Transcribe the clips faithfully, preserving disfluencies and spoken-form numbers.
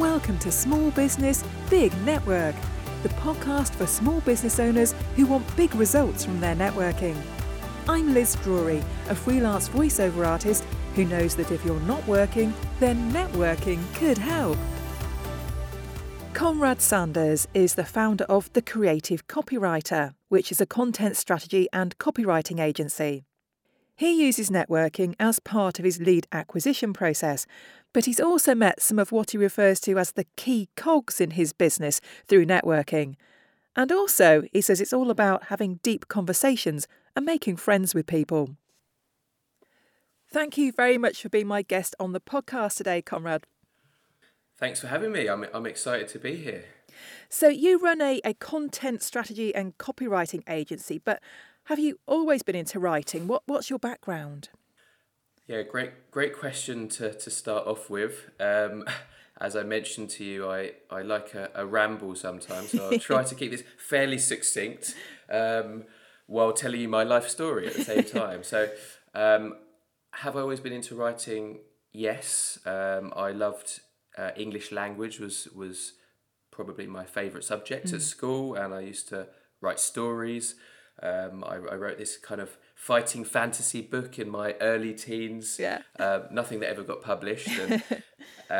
Welcome to Small Business Big Network, the podcast for small business owners who want big results from their networking. I'm Liz Drury, a freelance voiceover artist who knows that if you're not working, then networking could help. Conrad Sanders is the founder of The Creative Copywriter, which is a content strategy and copywriting agency. He uses networking as part of his lead acquisition process, but he's also met some of what he refers to as the key cogs in his business through networking. And also, he says it's all about having deep conversations and making friends with people. Thank you very much for being my guest on the podcast today, Conrad. Thanks for having me. I'm I'm excited to be here. So you run a, a content strategy and copywriting agency, but have you always been into writing? What What's your background? Yeah, great great question to, to start off with. Um, as I mentioned to you, I, I like a, a ramble sometimes, so I'll try to keep this fairly succinct um, while telling you my life story at the same time. So um, have I always been into writing? Yes. Um, I loved Uh, English language was was probably my favourite subject mm. at school, and I used to write stories. Um, I, I wrote this kind of fighting fantasy book in my early teens. Yeah. Uh, nothing that ever got published, and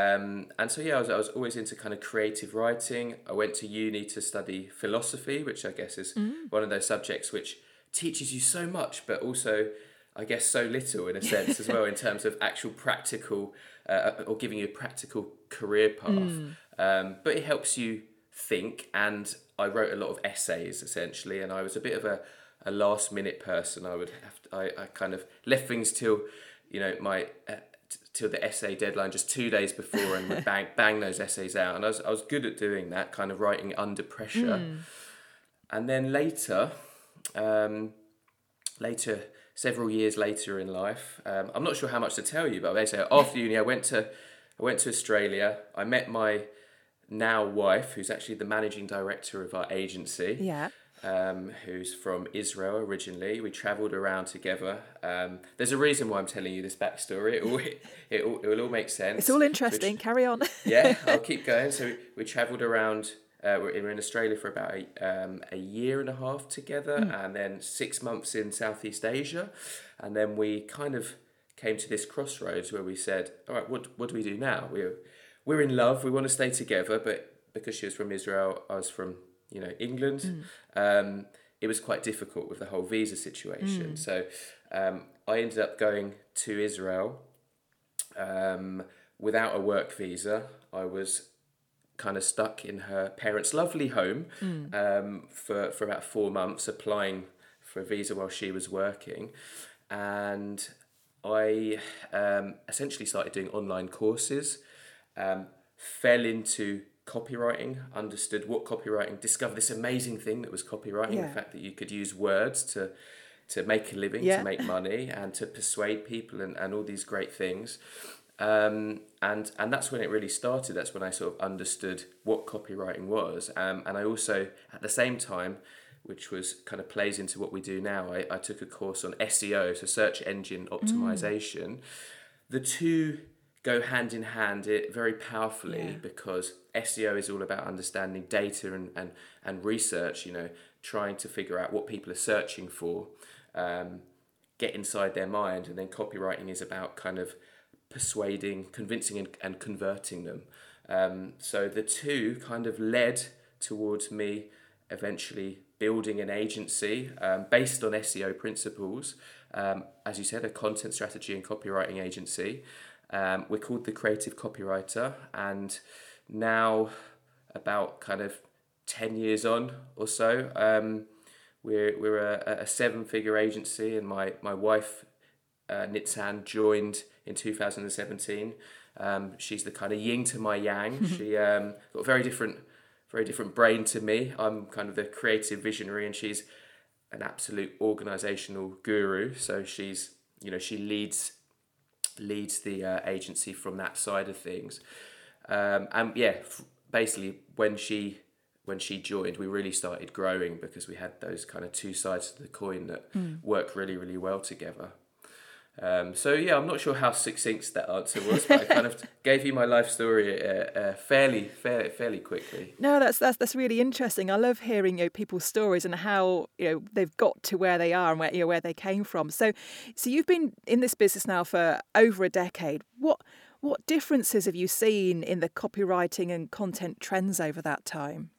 um, and so yeah, I was I was always into kind of creative writing. I went to uni to study philosophy, which I guess is mm. one of those subjects which teaches you so much, but also I guess so little in a sense as well in terms of actual practical uh, or giving you a practical career path. Mm. Um, but it helps you think, and I wrote a lot of essays essentially, and I was a bit of a, a last minute person. I would have to, I, I kind of left things till you know my uh, t- till the essay deadline just two days before and would bang bang those essays out, and I was I was good at doing that kind of writing under pressure. Mm. And then later um, later several years later in life, um, I'm not sure how much to tell you, but basically after uni, I went to I went to Australia. I met my now wife, who's actually the managing director of our agency. Yeah. Um, who's from Israel originally. We travelled around together. Um, there's a reason why I'm telling you this backstory. It will it, it, it will all make sense. It's all interesting. Which, Carry on. Yeah, I'll keep going. So we, we travelled around. Uh, we were in Australia for about a, um, a year and a half together, mm. and then six months in Southeast Asia. And then we kind of came to this crossroads where we said, all right, what what do we do now? We're, we're in love, we want to stay together, but because she was from Israel, I was from you know England, mm. um, it was quite difficult with the whole visa situation. Mm. So um, I ended up going to Israel um, without a work visa. I was kind of stuck in her parents' lovely home mm. um, for, for about four months applying for a visa while she was working. And I um, essentially started doing online courses, um, fell into copywriting, understood what copywriting, discovered this amazing thing that was copywriting, yeah. the fact that you could use words to to make a living, yeah. to make money and to persuade people and, and all these great things. Um, and and that's when it really started. That's when I sort of understood what copywriting was. Um, and I also, at the same time, which was kind of plays into what we do now, I, I took a course on S E O, so search engine optimization. Mm. The two go hand in hand it very powerfully yeah. because S E O is all about understanding data and, and, and research, you know, trying to figure out what people are searching for, um, get inside their mind. And then copywriting is about kind of persuading, convincing and, and converting them. Um, so the two kind of led towards me eventually building an agency um, based on S E O principles. Um, as you said, a content strategy and copywriting agency. Um, we're called The Creative Copywriter, and now about kind of ten years on or so, um, we're, we're a, a seven-figure agency, and my, my wife Uh, Nitsan joined in two thousand seventeen. Um, she's the kind of yin to my yang. She um, got a very different, very different brain to me. I'm kind of the creative visionary, and she's an absolute organisational guru. So she's, you know, she leads, leads the uh, agency from that side of things. Um, and yeah, f- basically when she. When she joined, we really started growing because we had those kind of two sides of the coin that mm. work really, really well together. Um, so yeah, I'm not sure how succinct that answer was, but I kind of gave you my life story uh, uh, fairly, fairly, fairly quickly. No, that's that's that's really interesting. I love hearing, you know, people's stories and how, you know, they've got to where they are and where, you know, where they came from. So, so you've been in this business now for over a decade. What what differences have you seen in the copywriting and content trends over that time?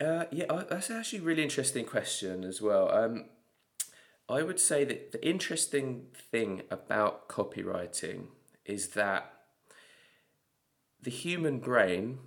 Uh, yeah, that's actually a really interesting question as well. Um, I would say that the interesting thing about copywriting is that the human brain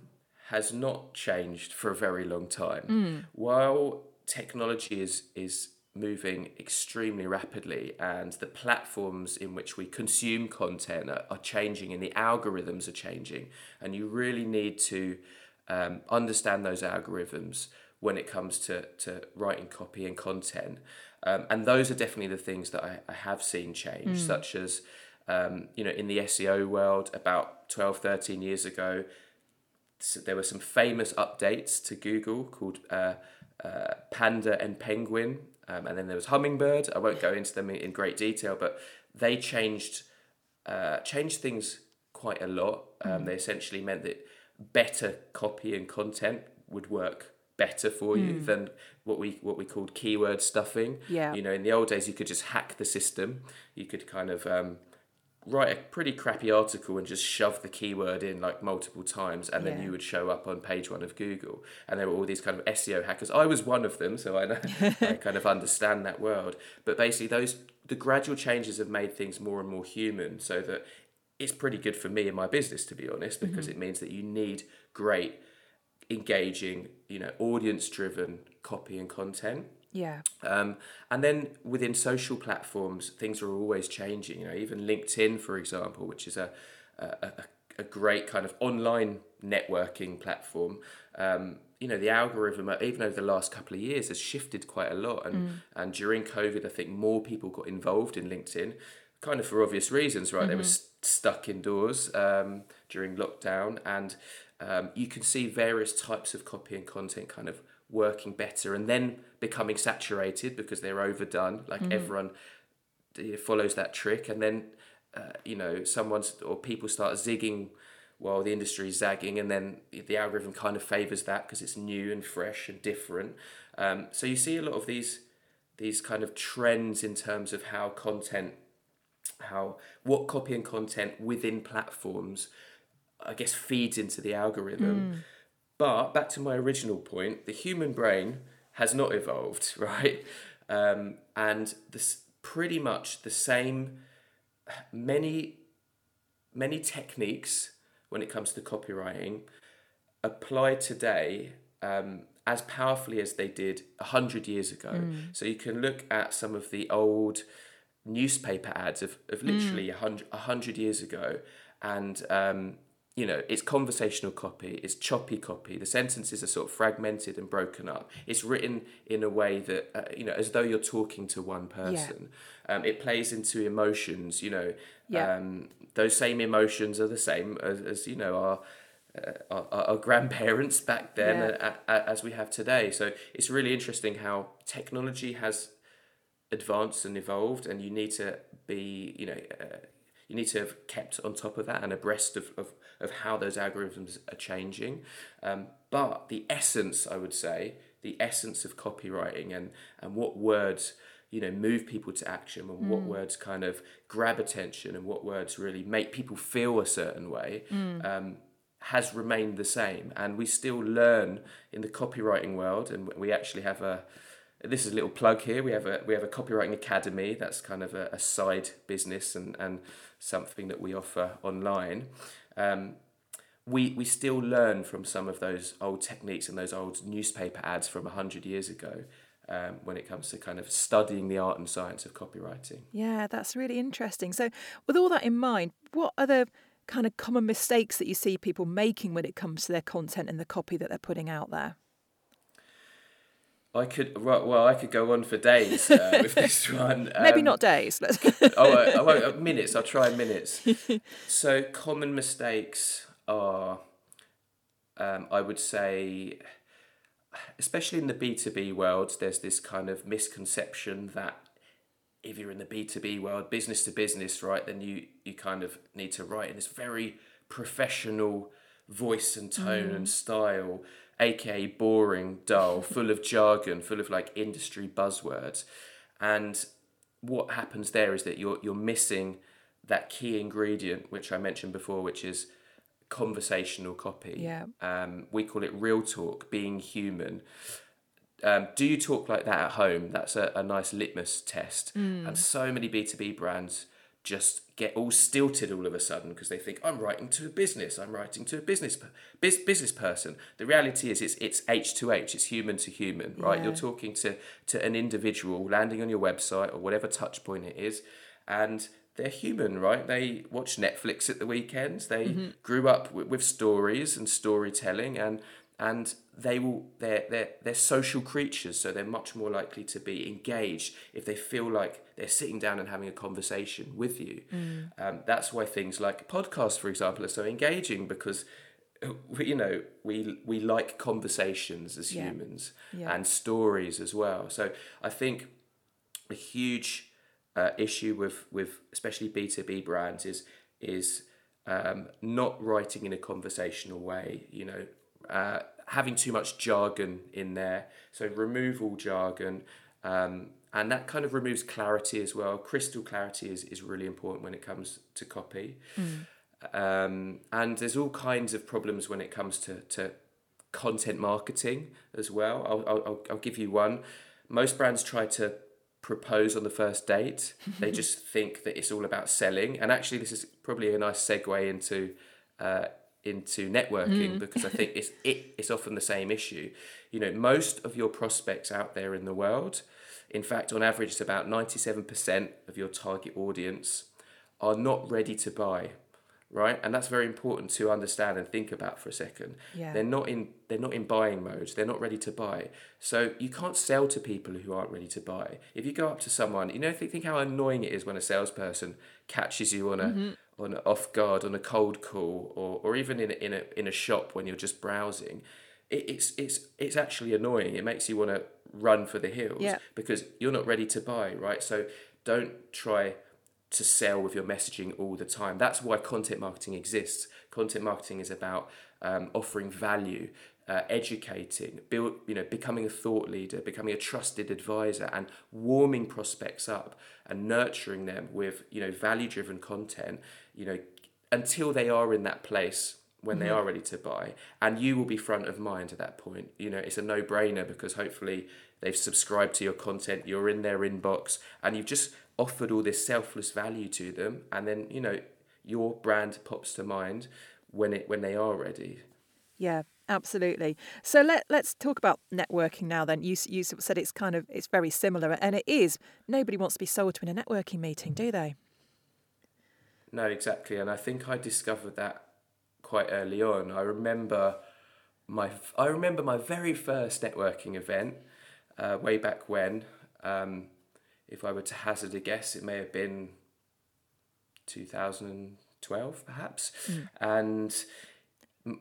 has not changed for a very long time. Mm. While technology is, is moving extremely rapidly and the platforms in which we consume content are, are changing and the algorithms are changing, and you really need to um, understand those algorithms when it comes to, to writing copy and content. Um, and those are definitely the things that I, I have seen change, mm. such as, um, you know, in the S E O world about twelve, thirteen years ago, so there were some famous updates to Google called uh, uh, Panda and Penguin. Um, and then there was Hummingbird. I won't go into them in, in great detail, but they changed, uh, changed things quite a lot. Um, mm. They essentially meant that better copy and content would work better for you mm. than what we what we called keyword stuffing. Yeah. You know, in the old days, you could just hack the system. You could kind of um, write a pretty crappy article and just shove the keyword in like multiple times, and yeah. then you would show up on page one of Google. And there were all these kind of S E O hackers. I was one of them, so I know I kind of understand that world. But basically, those the gradual changes have made things more and more human, so that it's pretty good for me and my business, to be honest, because mm-hmm. it means that you need great, engaging, you know, audience-driven copy and content. Yeah. Um, and then within social platforms, things are always changing. You know, even LinkedIn, for example, which is a a, a great kind of online networking platform. Um, you know, the algorithm, even over the last couple of years, has shifted quite a lot. And mm. and during COVID, I think more people got involved in LinkedIn, kind of for obvious reasons, right? Mm-hmm. They were st- stuck indoors um, during lockdown, and Um, you can see various types of copy and content kind of working better and then becoming saturated because they're overdone. Like mm-hmm. everyone follows that trick, and then, uh, you know, someone's or people start zigging while the industry is zagging, and then the algorithm kind of favours that because it's new and fresh and different. Um, so you see a lot of these these kind of trends in terms of how content, how what copy and content within platforms, I guess, feeds into the algorithm. Mm. But back to my original point, the human brain has not evolved, right? Um, and this pretty much the same, many, many techniques when it comes to copywriting apply today um, as powerfully as they did one hundred years ago. Mm. So you can look at some of the old newspaper ads of, of literally mm. one hundred, one hundred years ago, and um, you know, it's conversational copy, it's choppy copy. The sentences are sort of fragmented and broken up. It's written in a way that, uh, you know, as though you're talking to one person. Yeah. Um, it plays into emotions, you know. Yeah. Um, those same emotions are the same as, as you know, our, uh, our, our grandparents back then yeah. a, a, as we have today. So it's really interesting how technology has advanced and evolved, and you need to be, you know... Uh, You need to have kept on top of that and abreast of, of, of how those algorithms are changing. Um, but the essence, I would say, the essence of copywriting and, and what words, you know, move people to action, and mm. what words kind of grab attention, and what words really make people feel a certain way, mm. um, has remained the same. And we still learn in the copywriting world, and we actually have a... This is a little plug here. We have a we have a copywriting academy. That's kind of a, a side business and, and something that we offer online. Um, we we still learn from some of those old techniques and those old newspaper ads from a hundred years ago. Um, when it comes to kind of studying the art and science of copywriting. Yeah, that's really interesting. So, with all that in mind, what other kind of common mistakes that you see people making when it comes to their content and the copy that they're putting out there? I could well. I could go on for days uh, with this one. Um, Maybe not days. Let's oh, I, I won't, minutes. I'll try minutes. So common mistakes are, um, I would say, especially in the B two B world, there's this kind of misconception that if you're in the B two B world, business to business, right, then you, you kind of need to write in this very professional voice and tone mm. and style, aka boring, dull, full of jargon, full of like industry buzzwords. And what happens there is that you're you're missing that key ingredient, which I mentioned before, which is conversational copy. Yeah. Um, we call it real talk, being human. Um, do you talk like that at home? That's a, a nice litmus test. Mm. And so many B two B brands just get all stilted all of a sudden because they think, I'm writing to a business. I'm writing to a business per- biz- business person. The reality is it's it's H to H. It's human to human, right? Yeah. You're talking to, to an individual landing on your website or whatever touch point it is. And they're human, right? They watch Netflix at the weekends. They mm-hmm. grew up with, with stories and storytelling and And they will, they're, they're, they're social creatures, so they're much more likely to be engaged if they feel like they're sitting down and having a conversation with you. Mm. Um, that's why things like podcasts, for example, are so engaging, because, we, you know, we we like conversations as yeah. humans yeah. and stories as well. So I think a huge uh, issue with, with especially B two B brands is, is um, not writing in a conversational way, you know, Uh, having too much jargon in there. So remove all jargon, um, and that kind of removes clarity as well. Crystal clarity is, is really important when it comes to copy. Mm. Um, and there's all kinds of problems when it comes to, to content marketing as well. I'll, I'll, I'll give you one. Most brands try to propose on the first date. They just think that it's all about selling. And actually, this is probably a nice segue into uh, into networking mm. because I think it's it it's often the same issue. You know, most of your prospects out there in the world, in fact, on average, it's about ninety-seven percent of your target audience are not ready to buy, right? And that's very important to understand and think about for a second. Yeah. They're not in they're not in buying mode. They're not ready to buy. So you can't sell to people who aren't ready to buy. If you go up to someone, you know, think, think how annoying it is when a salesperson catches you on a mm-hmm. on off guard, on a cold call, or or even in a, in a in a shop when you're just browsing. It, it's it's it's actually annoying. It makes you want to run for the hills yeah. because you're not ready to buy, right? So don't try to sell with your messaging all the time. That's why content marketing exists. Content marketing is about um, offering value, uh, educating, build, you know, becoming a thought leader, becoming a trusted advisor, and warming prospects up and nurturing them with, you know, value-driven content, you know, until they are in that place when mm-hmm. they are ready to buy, and you will be front of mind at that point. You know, it's a no-brainer because hopefully they've subscribed to your content, you're in their inbox, and you've just offered all this selfless value to them, and then, you know, your brand pops to mind when it when they are ready. Yeah, absolutely. So let let's talk about networking now. Then you you said it's kind of it's very similar, and it is. Nobody wants to be sold to in a networking meeting, do they? No, exactly. And I think I discovered that quite early on. I remember my I remember my very first networking event uh, way back when. Um, If I were to hazard a guess, it may have been two thousand twelve, perhaps. Mm. And,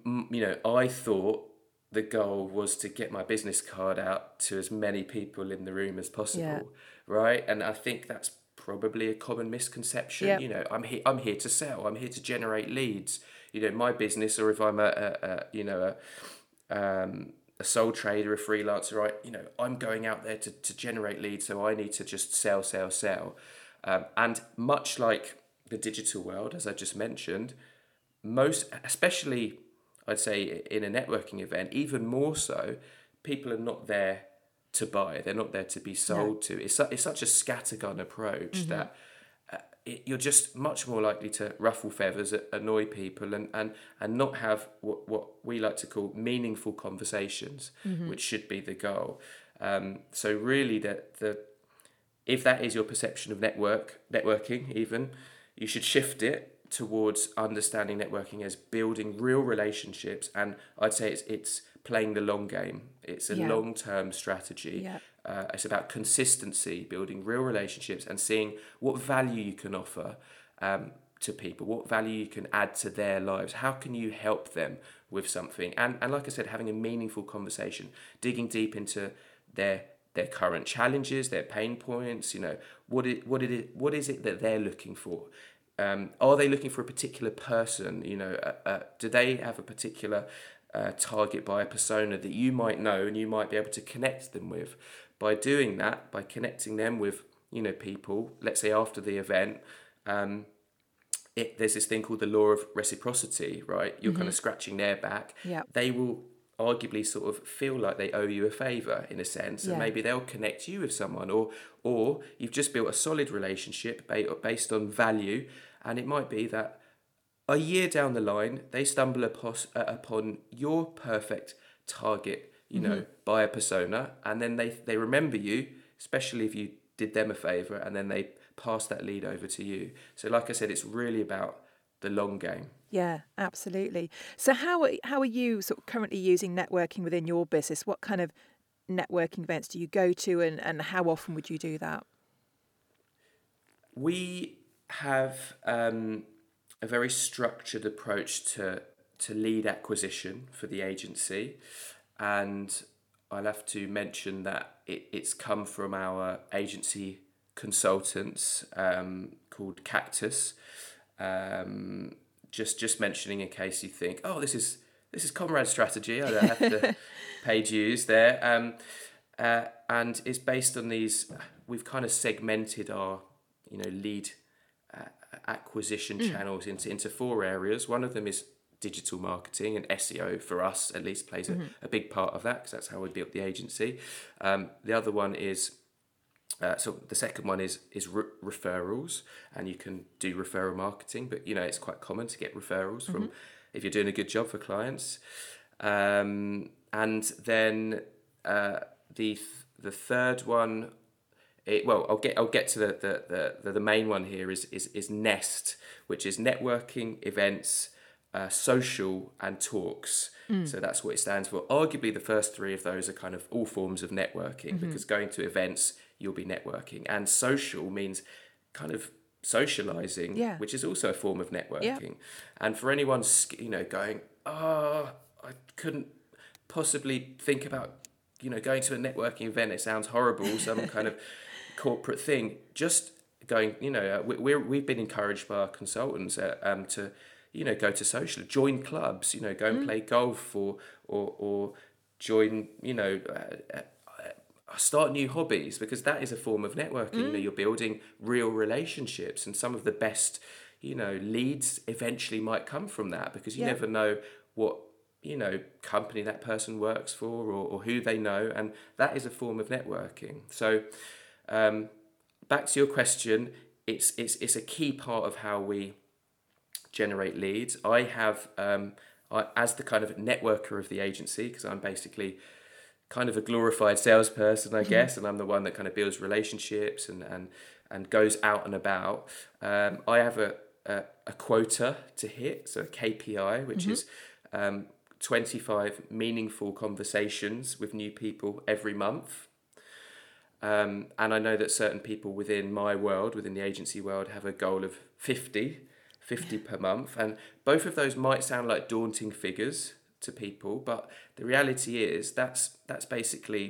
m- you know, I thought the goal was to get my business card out to as many people in the room as possible, yeah. right? And I think that's probably a common misconception. Yep. You know, I'm, he- I'm here to sell. I'm here to generate leads. You know, my business, or if I'm a, a, a you know, a... Um, a sole trader, a freelancer, I, you know, I'm going out there to, to generate leads, so I need to just sell, sell, sell. Um, and much like the digital world, as I just mentioned, most, especially I'd say in a networking event, even more so, people are not there to buy. They're not there to be sold yeah. to. It's, su- it's such a scattergun approach mm-hmm. that uh, it, you're just much more likely to ruffle feathers, annoy people, and, and, and not have what, what we like to call meaningful conversations, mm-hmm. which should be the goal. Um, so really, that the if that is your perception of network networking, even, you should shift it towards understanding networking as building real relationships. And I'd say it's it's playing the long game. It's a yeah. long-term strategy. Yeah. Uh, it's about consistency, building real relationships, and seeing what value you can offer um, to people, what value you can add to their lives. How can you help them with something? And and like I said, having a meaningful conversation, digging deep into their their current challenges, their pain points, you know, what it, what it is, what is it that they're looking for? Um, are they looking for a particular person? You know, uh, uh, do they have a particular uh, target buyer persona that you might know and you might be able to connect them with? By doing that, by connecting them with, you know, people, let's say after the event, um, it, there's this thing called the law of reciprocity, right? You're mm-hmm. kind of scratching their back. Yeah. They will arguably sort of feel like they owe you a favour in a sense, yeah. and maybe they'll connect you with someone, or or you've just built a solid relationship based on value, and it might be that a year down the line they stumble upon your perfect target, you mm-hmm. know, buyer persona, and then they they remember you, especially if you did them a favour, and then they pass that lead over to you. So like I said, it's really about the long game. Yeah, absolutely. So how how are you sort of currently using networking within your business? What kind of networking events do you go to, and, and how often would you do that? We have um, a very structured approach to to lead acquisition for the agency, and I'll have to mention that it, it's come from our agency consultants um, called Cactus. Um, just just mentioning in case you think, oh, this is this is Conrad's strategy, I don't have to pay dues there. Um, uh, and it's based on these, we've kind of segmented our, you know, lead uh, acquisition mm. channels into into four areas. One of them is digital marketing, and S E O for us at least plays mm-hmm. a, a big part of that, because that's how we built the agency. Um, the other one is Uh, so the second one is is re- referrals, and you can do referral marketing, but you know it's quite common to get referrals from mm-hmm. if you're doing a good job for clients. Um, and then uh, the th- the third one, it, well, I'll get I'll get to the the, the, the, the main one here is, is is Nest, which is networking, events, uh, social, and talks. Mm. So that's what it stands for. Arguably, the first three of those are kind of all forms of networking, mm-hmm. because going to events, you'll be networking. And social means kind of socializing, yeah. which is also a form of networking. Yeah. And for anyone, you know, going, oh, I couldn't possibly think about, you know, going to a networking event. It sounds horrible, some kind of corporate thing. Just going, you know, we, we're, we've been encouraged by our consultants uh, um, to, you know, go to social, join clubs, you know, go and mm. play golf, or, or, or join, you know, uh, start new hobbies, because that is a form of networking. Mm. You know, you're building real relationships, and some of the best, you know, leads eventually might come from that, because you yeah. never know what, you know, company that person works for, or, or who they know, and that is a form of networking. So um, back to your question, it's it's it's a key part of how we generate leads. I have, um, I, as the kind of networker of the agency, because I'm basically kind of a glorified salesperson, I guess, and I'm the one that kind of builds relationships and and, and goes out and about. Um, I have a, a a quota to hit, so a K P I, which mm-hmm. is um, twenty-five meaningful conversations with new people every month. Um, and I know that certain people within my world, within the agency world, have a goal of fifty, fifty per month, and both of those might sound like daunting figures to people, but the reality is that's that's basically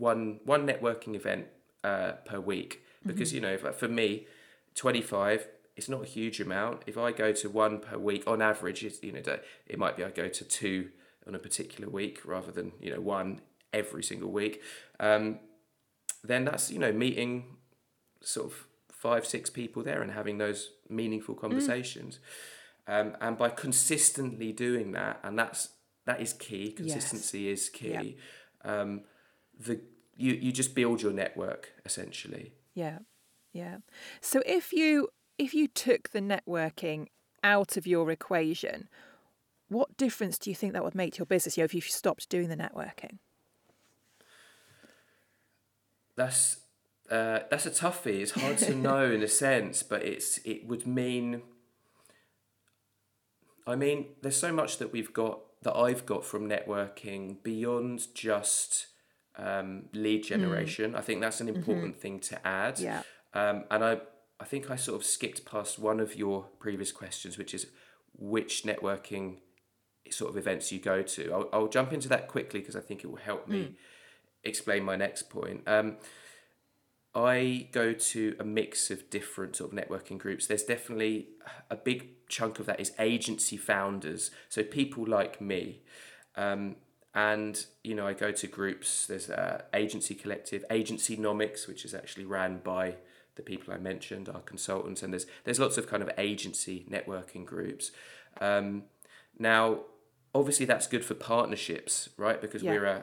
one one networking event uh, per week, because mm-hmm. you know, if, for me, twenty-five, it's not a huge amount. If I go to one per week on average, it's, you know, it might be I go to two on a particular week rather than, you know, one every single week. Um, then that's, you know, meeting sort of five six people there and having those meaningful conversations, mm. um, and by consistently doing that, and that's. That is key. Consistency yes. is key. Yeah. Um, the you you just build your network, essentially. Yeah, yeah. So if you if you took the networking out of your equation, what difference do you think that would make to your business? You know, if you stopped doing the networking. That's uh, that's a toughie. It's hard to know in a sense, but it's it would mean. I mean, there's so much that we've got. that I've got from networking beyond just um, lead generation. Mm. I think that's an important mm-hmm. thing to add. Yeah. Um, and I, I think I sort of skipped past one of your previous questions, which is which networking sort of events you go to. I'll, I'll jump into that quickly because I think it will help me explain my next point. Um, I go to a mix of different sort of networking groups. There's definitely a big chunk of that is agency founders, so people like me. Um, and, you know, I go to groups. There's uh, agency collective, agency nomics, which is actually ran by the people I mentioned, our consultants, and there's there's lots of kind of agency networking groups. Um, now, obviously, that's good for partnerships, right? Because yeah. we're a,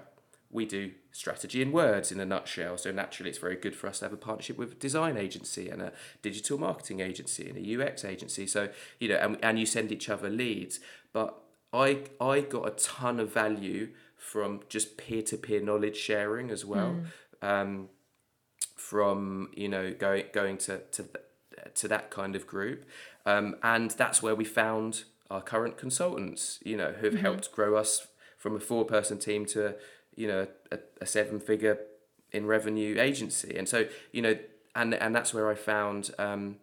we do strategy in words in a nutshell. So naturally, it's very good for us to have a partnership with a design agency and a digital marketing agency and a U X agency. So, you know, and, and you send each other leads. But I I got a ton of value from just peer-to-peer knowledge sharing as well. Mm. Um, from, you know, going going to to, to that kind of group. Um, and that's where we found our current consultants, you know, who've mm-hmm. helped grow us from a four-person team to, you know, a, a seven-figure in revenue agency. And so, you know, and and that's where I found, um,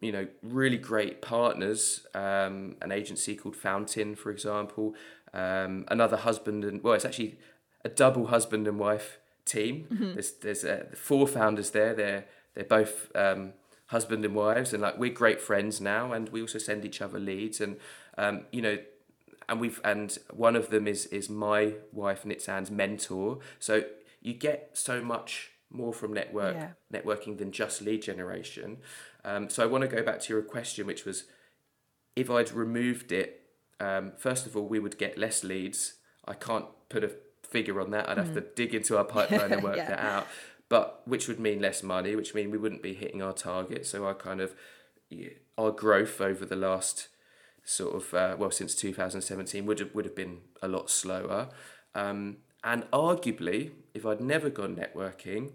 you know, really great partners, um, an agency called Fountain, for example, um, another husband and, well, it's actually a double husband and wife team. Mm-hmm. There's there's uh, four founders there. They're, they're both... Um, husband and wives, and like we're great friends now, and we also send each other leads, and um, you know, and we've and one of them is is my wife Nitsan's mentor, so you get so much more from network yeah. networking than just lead generation. Um, so I want to go back to your question, which was, if I'd removed it, um, first of all, we would get less leads. I can't put a figure on that. I'd mm. have to dig into our pipeline and work yeah. that out. But which would mean less money, which mean we wouldn't be hitting our target. So our kind of, our growth over the last sort of, uh, well, since two thousand seventeen would have, would have been a lot slower. Um, and arguably, if I'd never gone networking,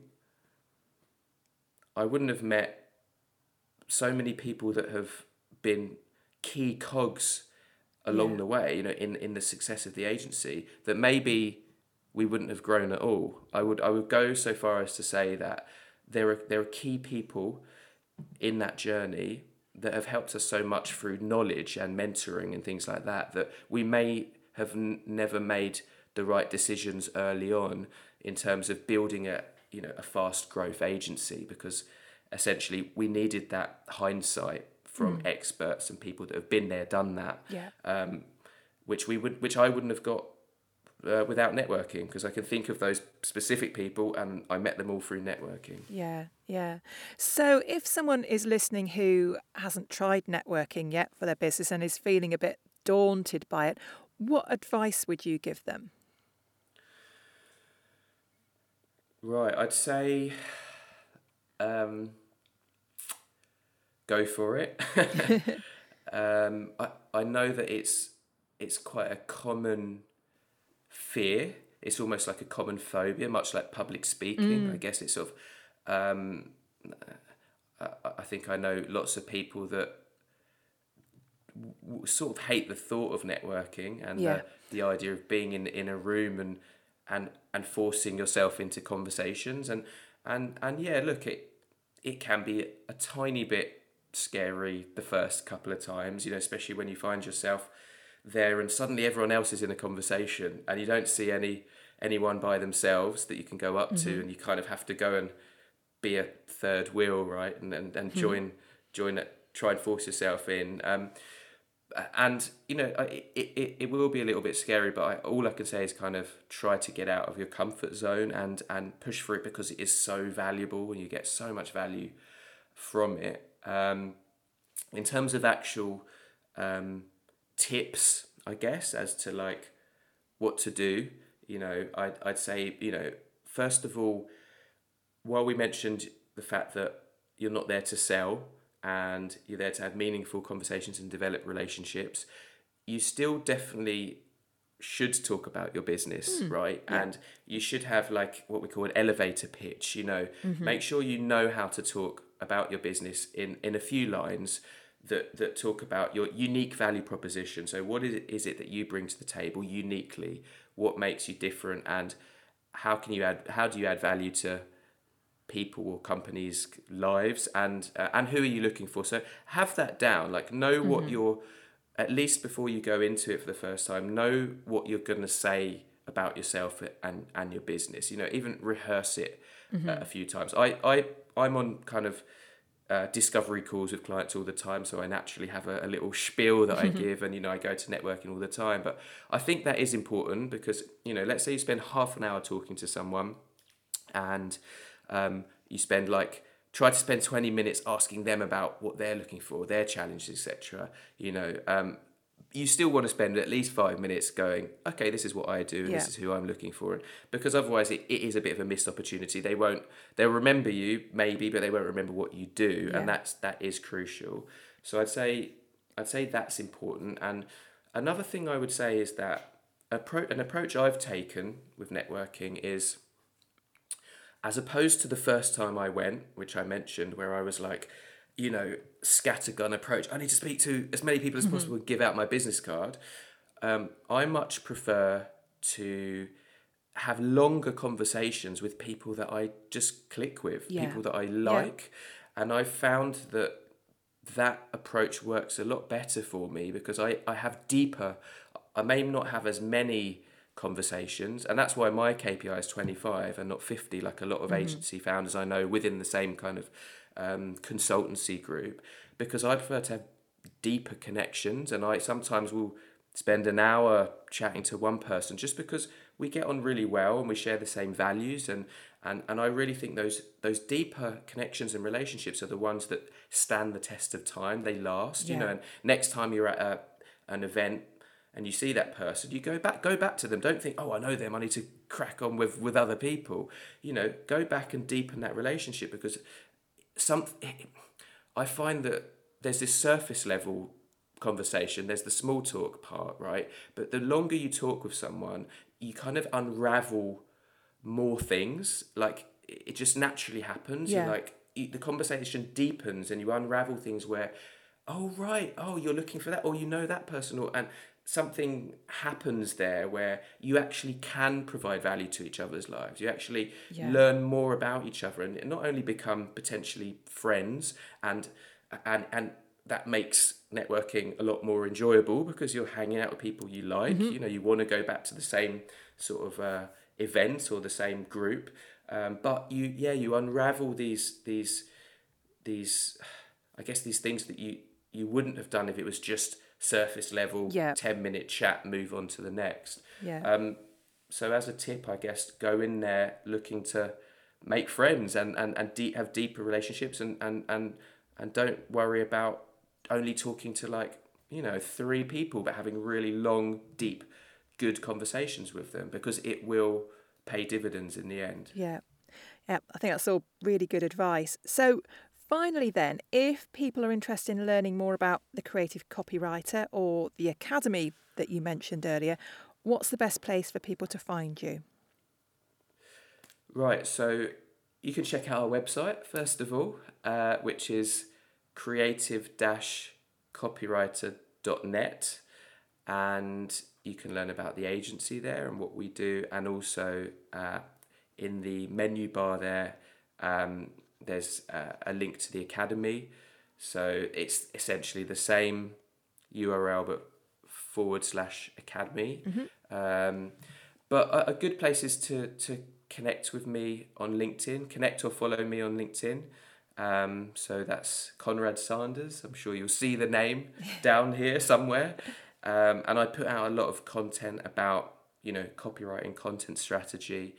I wouldn't have met so many people that have been key cogs along yeah. the way, you know, in, in the success of the agency, that maybe we wouldn't have grown at all. I would I would go so far as to say that there are there are key people in that journey that have helped us so much through knowledge and mentoring and things like that, that we may have n- never made the right decisions early on in terms of building a, you know, a fast growth agency, because essentially we needed that hindsight from mm. experts and people that have been there, done that. Yeah. Um, which we would which I wouldn't have got Uh, without networking, because I can think of those specific people and I met them all through networking. Yeah, yeah. So if someone is listening who hasn't tried networking yet for their business and is feeling a bit daunted by it, what advice would you give them? Right, I'd say um, go for it. um, I, I know that it's it's quite a common fear. It's almost like a common phobia, much like public speaking. Mm. I guess it's sort of, um, I, I think I know lots of people that w- sort of hate the thought of networking and yeah. the, the idea of being in, in a room and, and and forcing yourself into conversations. And, and, and yeah, look, it it can be a tiny bit scary the first couple of times, you know, especially when you find yourself there and suddenly everyone else is in a conversation and you don't see any anyone by themselves that you can go up mm-hmm. to, and you kind of have to go and be a third wheel, right, and and, and mm-hmm. join join it, try and force yourself in, um and you know it, it it will be a little bit scary, but I, all I can say is kind of try to get out of your comfort zone and and push for it, because it is so valuable and you get so much value from it. Um in terms of actual um tips, I guess, as to like what to do, you know, I'd, I'd say, you know, first of all, while we mentioned the fact that you're not there to sell and you're there to have meaningful conversations and develop relationships, you still definitely should talk about your business, mm, right? Yeah. And you should have like what we call an elevator pitch, you know, mm-hmm. make sure you know how to talk about your business in, in a few lines that that talk about your unique value proposition. So what is it, is it that you bring to the table uniquely? What makes you different, and how can you add, how do you add value to people or companies' lives, and uh, and who are you looking for? So have that down, like know mm-hmm. what you're, at least before you go into it for the first time, know what you're going to say about yourself and, and your business. You know, even rehearse it mm-hmm. uh, a few times. I, I, I'm on kind of uh, discovery calls with clients all the time, so I naturally have a, a little spiel that I give, and, you know, I go to networking all the time. But I think that is important because, you know, let's say you spend half an hour talking to someone and um, you spend like, try to spend twenty minutes asking them about what they're looking for, their challenges, et cetera. You know, um, you still want to spend at least five minutes going, okay, this is what I do, and yeah. this is who I'm looking for. Because otherwise it, it is a bit of a missed opportunity. They won't, they'll remember you maybe, but they won't remember what you do. Yeah. And that's, that is crucial. So I'd say, I'd say that's important. And another thing I would say is that appro- an approach I've taken with networking is, as opposed to the first time I went, which I mentioned, where I was like, you know, scattergun approach, I need to speak to as many people as mm-hmm. possible and give out my business card. Um, I much prefer to have longer conversations with people that I just click with, yeah. people that I like. Yeah. And I found that that approach works a lot better for me because I, I have deeper, I may not have as many conversations, and that's why my K P I is twenty-five and not fifty like a lot of mm-hmm. agency founders I know within the same kind of um, consultancy group, because I prefer to have deeper connections, and I sometimes will spend an hour chatting to one person just because we get on really well and we share the same values, and and, and I really think those those deeper connections and relationships are the ones that stand the test of time. They last, yeah. you know, and next time you're at a, an event and you see that person, you go back go back to them. Don't think, oh, I know them, I need to crack on with, with other people. You know, go back and deepen that relationship, because some, I find that there's this surface level conversation, there's the small talk part, right? But the longer you talk with someone, you kind of unravel more things. Like, it just naturally happens. Yeah. Like, the conversation deepens and you unravel things where, oh, right, oh, you're looking for that, or you know that person, or... and something happens there where you actually can provide value to each other's lives. You actually yeah. learn more about each other and not only become potentially friends, and and and that makes networking a lot more enjoyable because you're hanging out with people you like. Mm-hmm. You know, you want to go back to the same sort of uh, event or the same group, um, but you yeah you unravel these these these I guess these things that you you wouldn't have done if it was just surface level, yeah. ten minute chat, move on to the next. Yeah. Um, so as a tip, I guess, go in there looking to make friends and, and, and de- have deeper relationships, and, and, and, and don't worry about only talking to, like, you know, three people, but having really long, deep, good conversations with them, because it will pay dividends in the end. Yeah, yeah, I think that's all really good advice. So finally then, if people are interested in learning more about the Creative Copywriter or the academy that you mentioned earlier, what's the best place for people to find you? Right, so you can check out our website, first of all, uh, which is creative dash copywriter dot net, and you can learn about the agency there and what we do, and also uh, in the menu bar there, um, there's uh, a link to the academy. So it's essentially the same U R L, but forward slash academy. Mm-hmm. Um, but a, a good place is to, to connect with me on LinkedIn, connect or follow me on LinkedIn. Um, so that's Conrad Sanders. I'm sure you'll see the name down here somewhere. Um, and I put out a lot of content about, you know, copywriting, content strategy,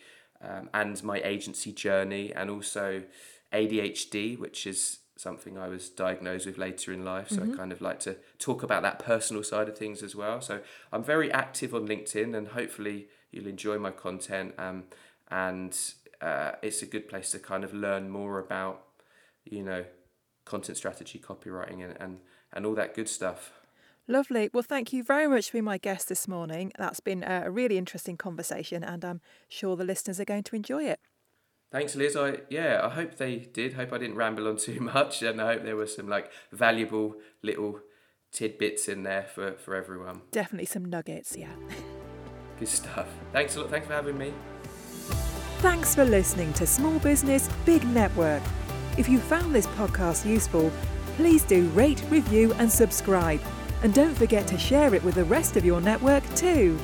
um, and my agency journey, and also A D H D, which is something I was diagnosed with later in life. So mm-hmm. I kind of like to talk about that personal side of things as well. So I'm very active on LinkedIn, and hopefully you'll enjoy my content. Um, and uh, it's a good place to kind of learn more about, you know, content strategy, copywriting, and, and, and all that good stuff. Lovely. Well, thank you very much for being my guest this morning. That's been a really interesting conversation, and I'm sure the listeners are going to enjoy it. Thanks, Liz. I yeah, I hope they did. Hope I didn't ramble on too much, and I hope there were some like valuable little tidbits in there for, for everyone. Definitely some nuggets, yeah. Good stuff. Thanks a lot. Thanks for having me. Thanks for listening to Small Business Big Network. If you found this podcast useful, please do rate, review, and subscribe. And don't forget to share it with the rest of your network too.